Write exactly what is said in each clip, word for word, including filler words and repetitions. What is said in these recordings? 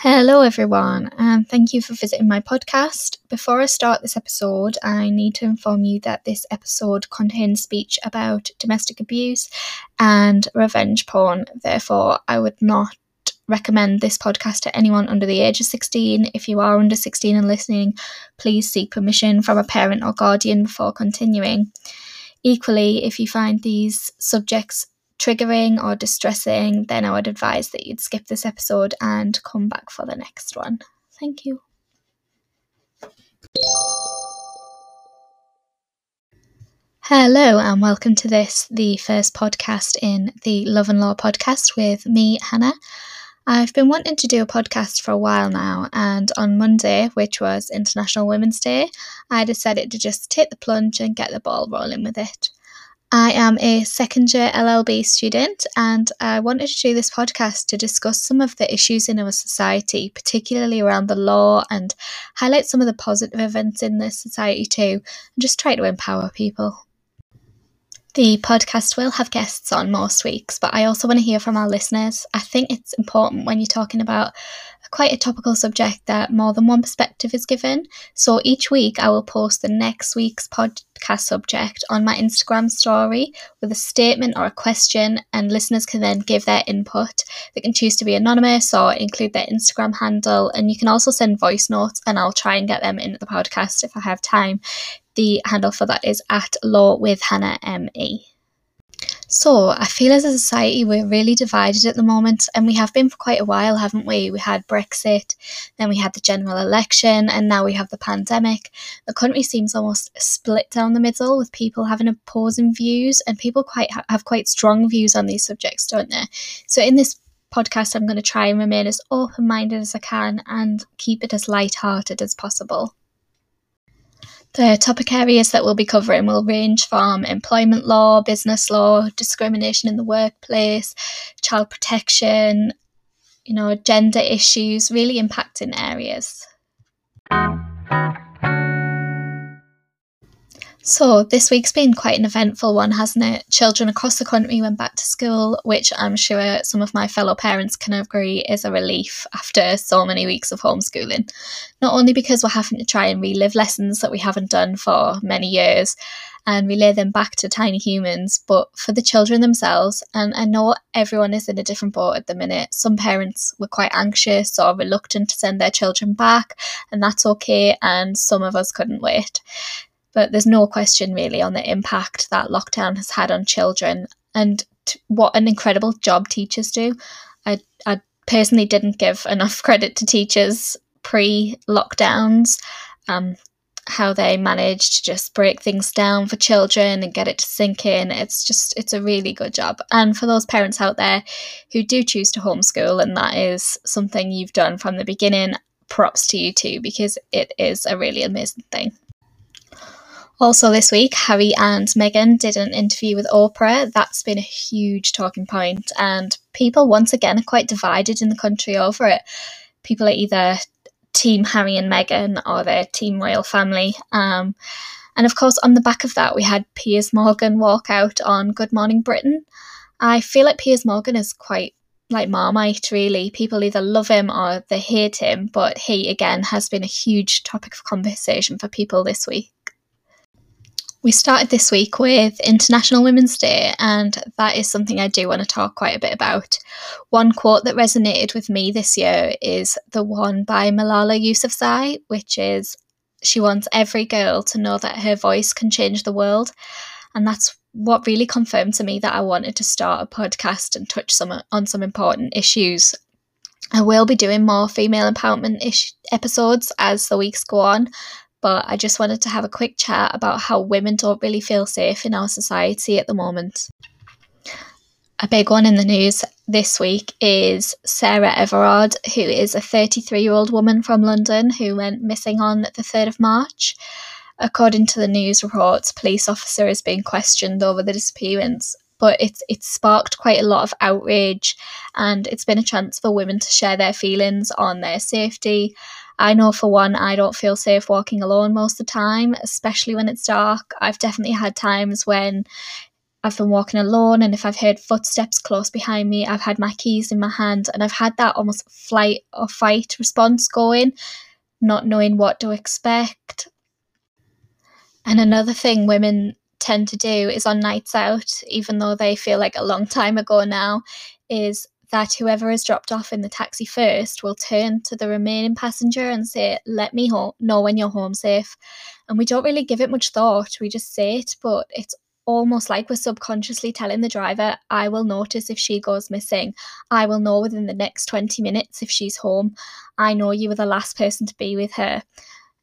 Hello everyone, and thank you for visiting my podcast. Before I start this episode, I need to inform you that this episode contains speech about domestic abuse and revenge porn. Therefore, I would not recommend this podcast to anyone under the age of sixteen. If you are under sixteen and listening, please seek permission from a parent or guardian before continuing. Equally, if you find these subjects triggering or distressing, then I would advise that you'd skip this episode and come back for the next one. Thank you. Hello and welcome to this, the first podcast in the Love and Law podcast with me, Hannah. I've been wanting to do a podcast for a while now, and on Monday, which was International Women's Day, I decided to just take the plunge and get the ball rolling with it. I am a second year L L B student, and I wanted to do this podcast to discuss some of the issues in our society, particularly around the law, and highlight some of the positive events in this society too, and just try to empower people. The podcast will have guests on most weeks, but I also want to hear from our listeners. I think it's important when you're talking about quite a topical subject that more than one perspective is given. So each week I will post the next week's podcast subject on my Instagram story with a statement or a question, and listeners can then give their input. They can choose to be anonymous or include their Instagram handle, and you can also send voice notes and I'll try and get them into the podcast if I have time. The handle for that is at Law with Hannah M E. So, I feel as a society we're really divided at the moment, and we have been for quite a while, haven't we? We had Brexit, then we had the general election, and now we have the pandemic. The country seems almost split down the middle, with people having opposing views, and people quite ha- have quite strong views on these subjects, don't they? So in this podcast, I'm going to try and remain as open-minded as I can and keep it as light-hearted as possible. The topic areas that we'll be covering will range from employment law, business law, discrimination in the workplace, child protection, you know, gender issues, really impacting areas. So this week's been quite an eventful one, hasn't it? Children across the country went back to school, which I'm sure some of my fellow parents can agree is a relief after so many weeks of homeschooling. Not only because we're having to try and relive lessons that we haven't done for many years and relay them back to tiny humans, but for the children themselves. And I know everyone is in a different boat at the minute. Some parents were quite anxious or reluctant to send their children back, and that's okay, and some of us couldn't wait. But there's no question really on the impact that lockdown has had on children, and t- what an incredible job teachers do. I, I personally didn't give enough credit to teachers pre-lockdowns, um, how they managed to just break things down for children and get it to sink in. It's just, it's a really good job. And for those parents out there who do choose to homeschool, and that is something you've done from the beginning, props to you too, because it is a really amazing thing. Also this week, Harry and Meghan did an interview with Oprah. That's been a huge talking point, and people once again are quite divided in the country over it. People are either team Harry and Meghan or they're team royal family. Um, and of course, on the back of that, we had Piers Morgan walk out on Good Morning Britain. I feel like Piers Morgan is quite like Marmite, really. People either love him or they hate him, but he again has been a huge topic of conversation for people this week. We started this week with International Women's Day, and that is something I do want to talk quite a bit about. One quote that resonated with me this year is the one by Malala Yousafzai, which is, she wants every girl to know that her voice can change the world. And that's what really confirmed to me that I wanted to start a podcast and touch some on some important issues. I will be doing more female empowerment ish- episodes as the weeks go on, but I just wanted to have a quick chat about how women don't really feel safe in our society at the moment. A big one in the news this week is Sarah Everard, who is a thirty-three-year-old woman from London who went missing on the third of March. According to the news reports, police officer is being questioned over the disappearance, but it's it's sparked quite a lot of outrage, and it's been a chance for women to share their feelings on their safety. I know for one, I don't feel safe walking alone most of the time, especially when it's dark. I've definitely had times when I've been walking alone, and if I've heard footsteps close behind me, I've had my keys in my hand, and I've had that almost flight or fight response going, not knowing what to expect. And another thing women tend to do is on nights out, even though they feel like a long time ago now, is that whoever is dropped off in the taxi first will turn to the remaining passenger and say, let me ho- know when you're home safe. And we don't really give it much thought, we just say it, but it's almost like we're subconsciously telling the driver, I will notice if she goes missing. I will know within the next twenty minutes if she's home. I know you were the last person to be with her.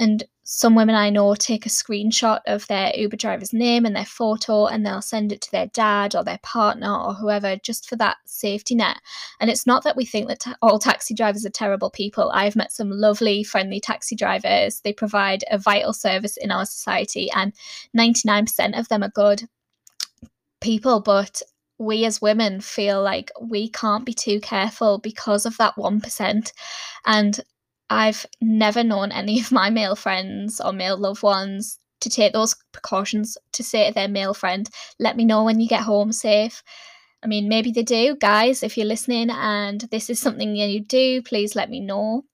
And some women I know take a screenshot of their Uber driver's name and their photo, and they'll send it to their dad or their partner or whoever, just for that safety net. And it's not that we think that ta- all taxi drivers are terrible people. I've met some lovely, friendly taxi drivers. They provide a vital service in our society, and ninety-nine percent of them are good people. But we as women feel like we can't be too careful because of that one percent. And I've never known any of my male friends or male loved ones to take those precautions to say to their male friend, let me know when you get home safe. I mean, maybe they do. Guys, if you're listening and this is something you do, please let me know.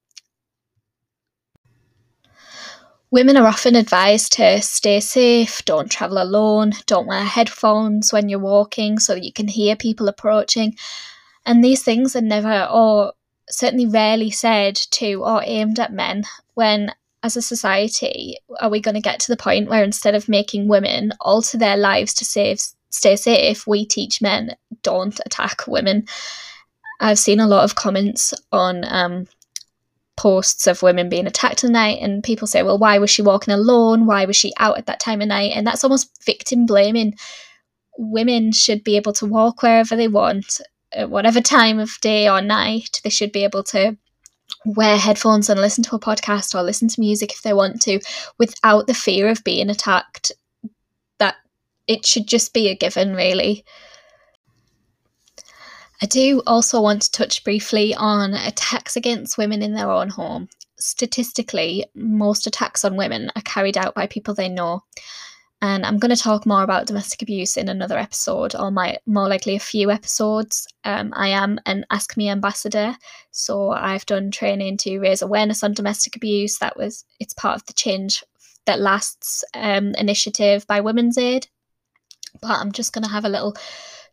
Women are often advised to stay safe, don't travel alone, don't wear headphones when you're walking so you can hear people approaching. And these things are never, or certainly rarely, said to or aimed at men. When, as a society, are we going to get to the point where instead of making women alter their lives to save, stay safe, we teach men, don't attack women? I've seen a lot of comments on um, posts of women being attacked at night, and people say, well, why was she walking alone? Why was she out at that time of night? And that's almost victim blaming. Women should be able to walk wherever they want, at whatever time of day or night. They should be able to wear headphones and listen to a podcast or listen to music if they want to, without the fear of being attacked. That it should just be a given, really. I do also want to touch briefly on attacks against women in their own home. Statistically, most attacks on women are carried out by people they know. And I'm going to talk more about domestic abuse in another episode, or my, more likely a few episodes. Um, I am an Ask Me Ambassador, so I've done training to raise awareness on domestic abuse. That was it's part of the Change That Lasts um, initiative by Women's Aid. But I'm just going to have a little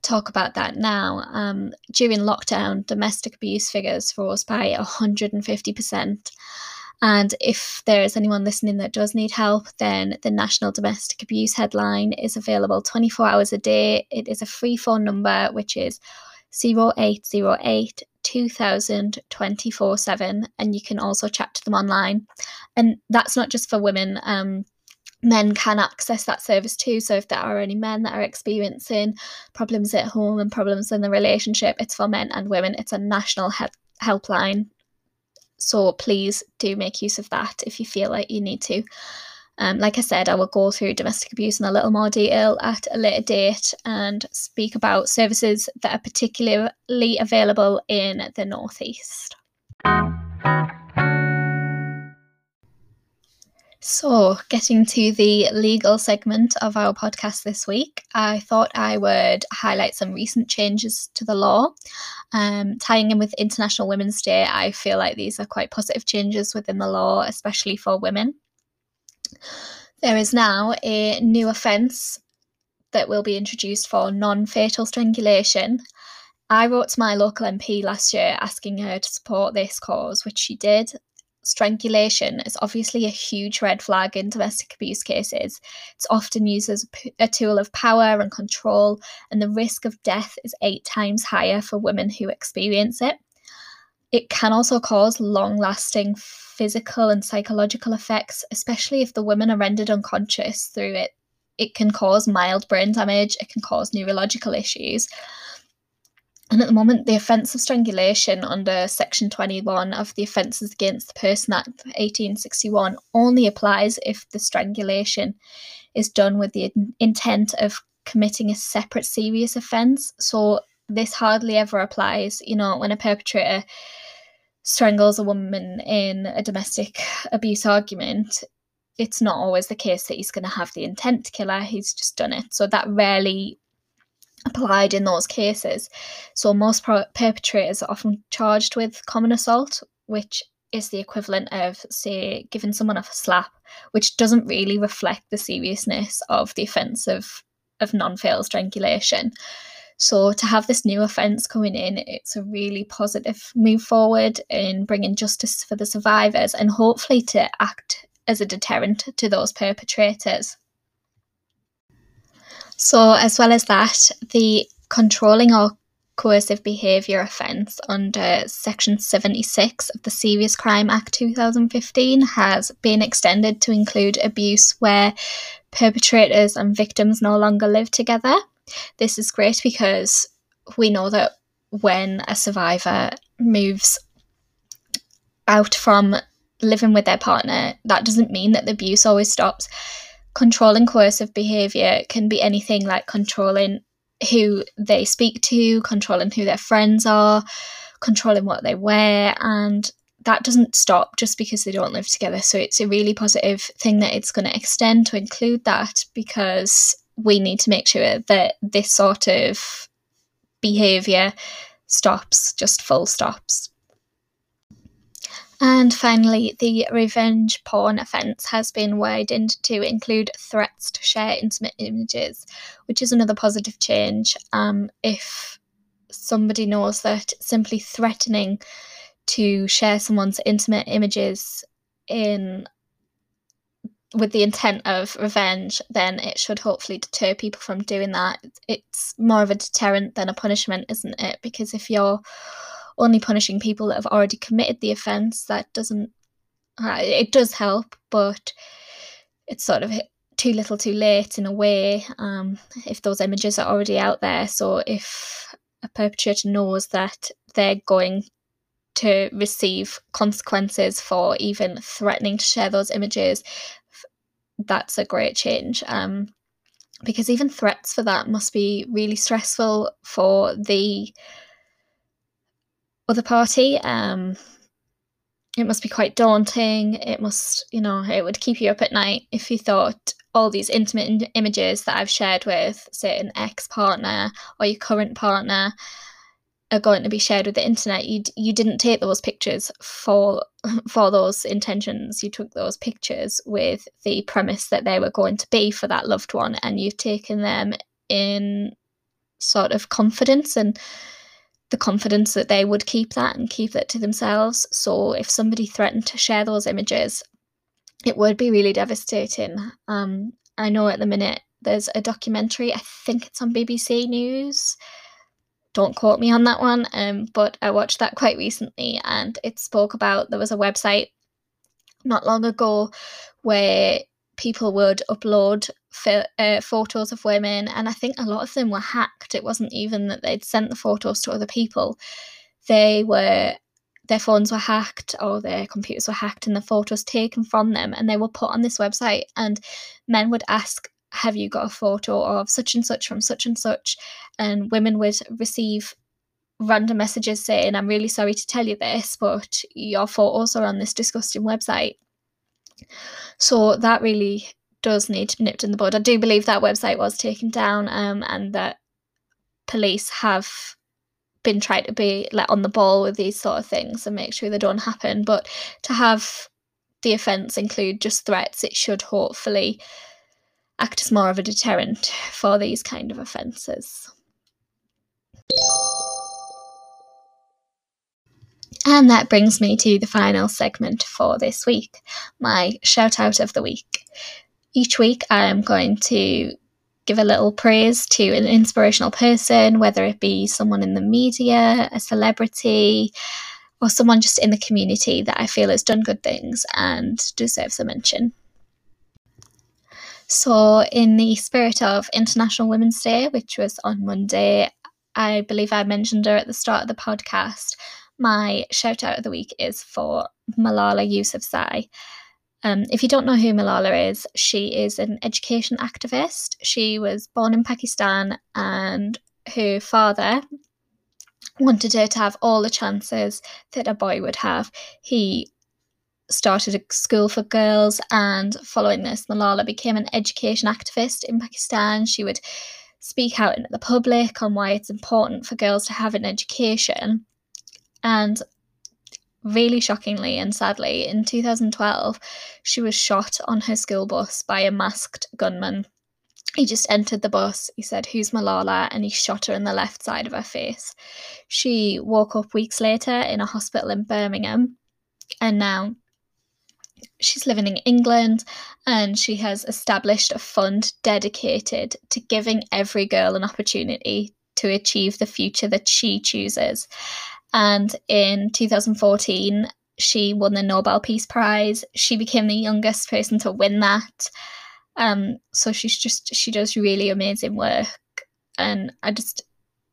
talk about that now. Um, during lockdown, domestic abuse figures rose by one hundred fifty percent. And if there is anyone listening that does need help, then the National Domestic Abuse Helpline is available twenty-four hours a day. It is a free phone number, which is oh eight oh eight, two thousand, twenty-four seven. And you can also chat to them online. And that's not just for women. Um, men can access that service too. So if there are any men that are experiencing problems at home and problems in the relationship, it's for men and women. It's a national he- helpline. So please do make use of that if you feel like you need to. Um, like I said, I will go through domestic abuse in a little more detail at a later date and speak about services that are particularly available in the Northeast. So, getting to the legal segment of our podcast this week, I thought I would highlight some recent changes to the law. Um, tying in with International Women's Day, I feel like these are quite positive changes within the law, especially for women. There is now a new offence that will be introduced for non-fatal strangulation. I wrote to my local M P last year asking her to support this cause, which she did. Strangulation is obviously a huge red flag in domestic abuse cases. It's often used as a tool of power and control, and the risk of death is eight times higher for women who experience it. It can also cause long-lasting physical and psychological effects, especially if the women are rendered unconscious through it. It can cause mild brain damage, it can cause neurological issues. And at the moment, the offence of strangulation under Section twenty-one of the Offences Against the Person Act eighteen sixty-one only applies if the strangulation is done with the intent of committing a separate serious offence. So this hardly ever applies, you know, when a perpetrator strangles a woman in a domestic abuse argument. It's not always the case that he's going to have the intent to kill her, he's just done it. So that rarely applied in those cases. So most pro- perpetrators are often charged with common assault, which is the equivalent of, say, giving someone a slap, which doesn't really reflect the seriousness of the offence of, of non-fatal strangulation. So to have this new offence coming in, it's a really positive move forward in bringing justice for the survivors and hopefully to act as a deterrent to those perpetrators. So as well as that, the controlling or coercive behaviour offence under Section seventy-six of the Serious Crime Act two thousand fifteen has been extended to include abuse where perpetrators and victims no longer live together. This is great because we know that when a survivor moves out from living with their partner, that doesn't mean that the abuse always stops. Controlling coercive behaviour can be anything like controlling who they speak to, controlling who their friends are, controlling what they wear, and that doesn't stop just because they don't live together. So it's a really positive thing that it's going to extend to include that, because we need to make sure that this sort of behaviour stops, just full stops. And finally, the revenge porn offence has been widened to include threats to share intimate images, which is another positive change. Um, if somebody knows that simply threatening to share someone's intimate images in with the intent of revenge, then it should hopefully deter people from doing that. It's more of a deterrent than a punishment, isn't it? Because if you're only punishing people that have already committed the offence, that doesn't, uh, it does help, but it's sort of too little too late in a way, um, if those images are already out there. So if a perpetrator knows that they're going to receive consequences for even threatening to share those images, that's a great change, um, because even threats for that must be really stressful for the other party. Um it must be quite daunting. It must, you know, it would keep you up at night if you thought all these intimate in- images that I've shared with, say, an ex-partner or your current partner are going to be shared with the internet. You you didn't take those pictures for for those intentions. You took those pictures with the premise that they were going to be for that loved one, and you've taken them in sort of confidence, and the confidence that they would keep that and keep it to themselves. So if somebody threatened to share those images, it would be really devastating. Um, I know at the minute there's a documentary, I think it's on B B C News, don't quote me on that one, um, but I watched that quite recently, and it spoke about, there was a website not long ago where people would upload Uh, photos of women, and I think a lot of them were hacked. It wasn't even that they'd sent the photos to other people. They were, their phones were hacked or their computers were hacked, and the photos taken from them, and they were put on this website, and men would ask, have you got a photo of such and such from such and such? And women would receive random messages saying, I'm really sorry to tell you this, but your photos are on this disgusting website. So that really does need to be nipped in the bud. I do believe that website was taken down, um, and that police have been trying to be let on the ball with these sort of things and make sure they don't happen. But to have the offence include just threats, it should hopefully act as more of a deterrent for these kind of offences. And that brings me to the final segment for this week, my shout out of the week. Each week I am going to give a little praise to an inspirational person, whether it be someone in the media, a celebrity, or someone just in the community that I feel has done good things and deserves a mention. So in the spirit of International Women's Day, which was on Monday, I believe I mentioned her at the start of the podcast, my shout out of the week is for Malala Yousafzai. Um, if you don't know who Malala is, she is an education activist. She was born in Pakistan, and her father wanted her to have all the chances that a boy would have. He started a school for girls, and following this, Malala became an education activist in Pakistan. She would speak out into the public on why it's important for girls to have an education. And really shockingly and sadly, in two thousand twelve, she was shot on her school bus by a masked gunman. He just entered the bus, he said, "Who's Malala?" and he shot her in the left side of her face. She woke up weeks later in a hospital in Birmingham, and now she's living in England, and she has established a fund dedicated to giving every girl an opportunity to achieve the future that she chooses. And in two thousand fourteen, she won the Nobel Peace Prize. She became the youngest person to win that. Um, so she's just, she does really amazing work, and I just,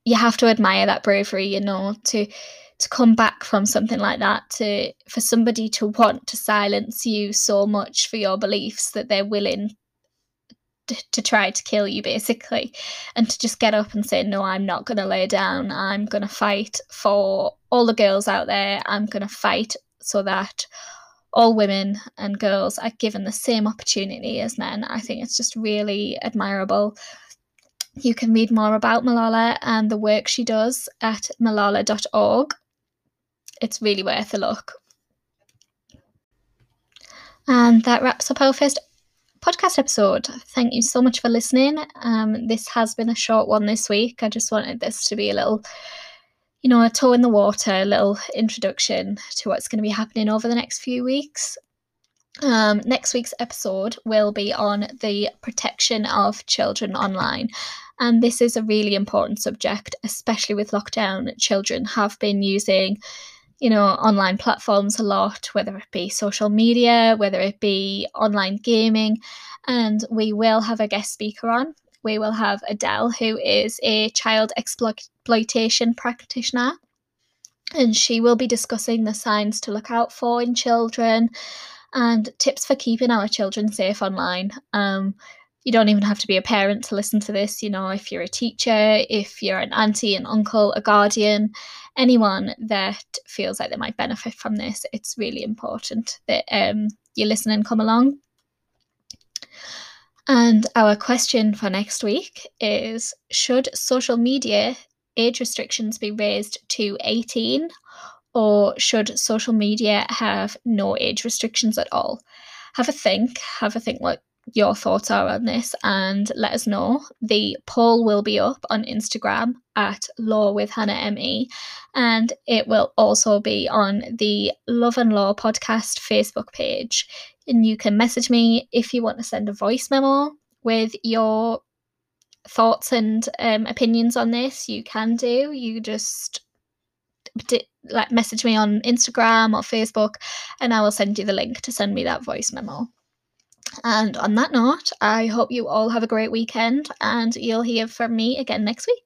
you have to admire that bravery, you know, to, to come back from something like that, to, for somebody to want to silence you so much for your beliefs that they're willing to, to try to kill you basically, and to just get up and say, no, I'm not going to lay down. I'm going to fight for all the girls out there. I'm going to fight so that all women and girls are given the same opportunity as men. I think it's just really admirable. You can read more about Malala and the work she does at malala dot org. It's really worth a look. And that wraps up our first podcast episode. Thank you so much for listening. Um, this has been a short one this week. I just wanted this to be a little, you know, a toe in the water, a little introduction to what's going to be happening over the next few weeks. Um, next week's episode will be on the protection of children online. And this is a really important subject, especially with lockdown. Children have been using, you know, online platforms a lot, whether it be social media, whether it be online gaming. And we will have a guest speaker on. We will have Adele, who is a child exploitation practitioner, and she will be discussing the signs to look out for in children and tips for keeping our children safe online. Um, you don't even have to be a parent to listen to this. You know, if you're a teacher, if you're an auntie, an uncle, a guardian, anyone that feels like they might benefit from this, it's really important that um, you listen and come along. And our question for next week is, should social media age restrictions be raised to eighteen, or should social media have no age restrictions at all? Have a think, have a think what your thoughts are on this, and let us know. The poll will be up on Instagram at Law with Hannah ME, and it will also be on the Love and Law podcast Facebook page. And you can message me if you want to send a voice memo with your thoughts and um, opinions on this. You can do. You just d- like message me on Instagram or Facebook, and I will send you the link to send me that voice memo. And on that note, I hope you all have a great weekend, and you'll hear from me again next week.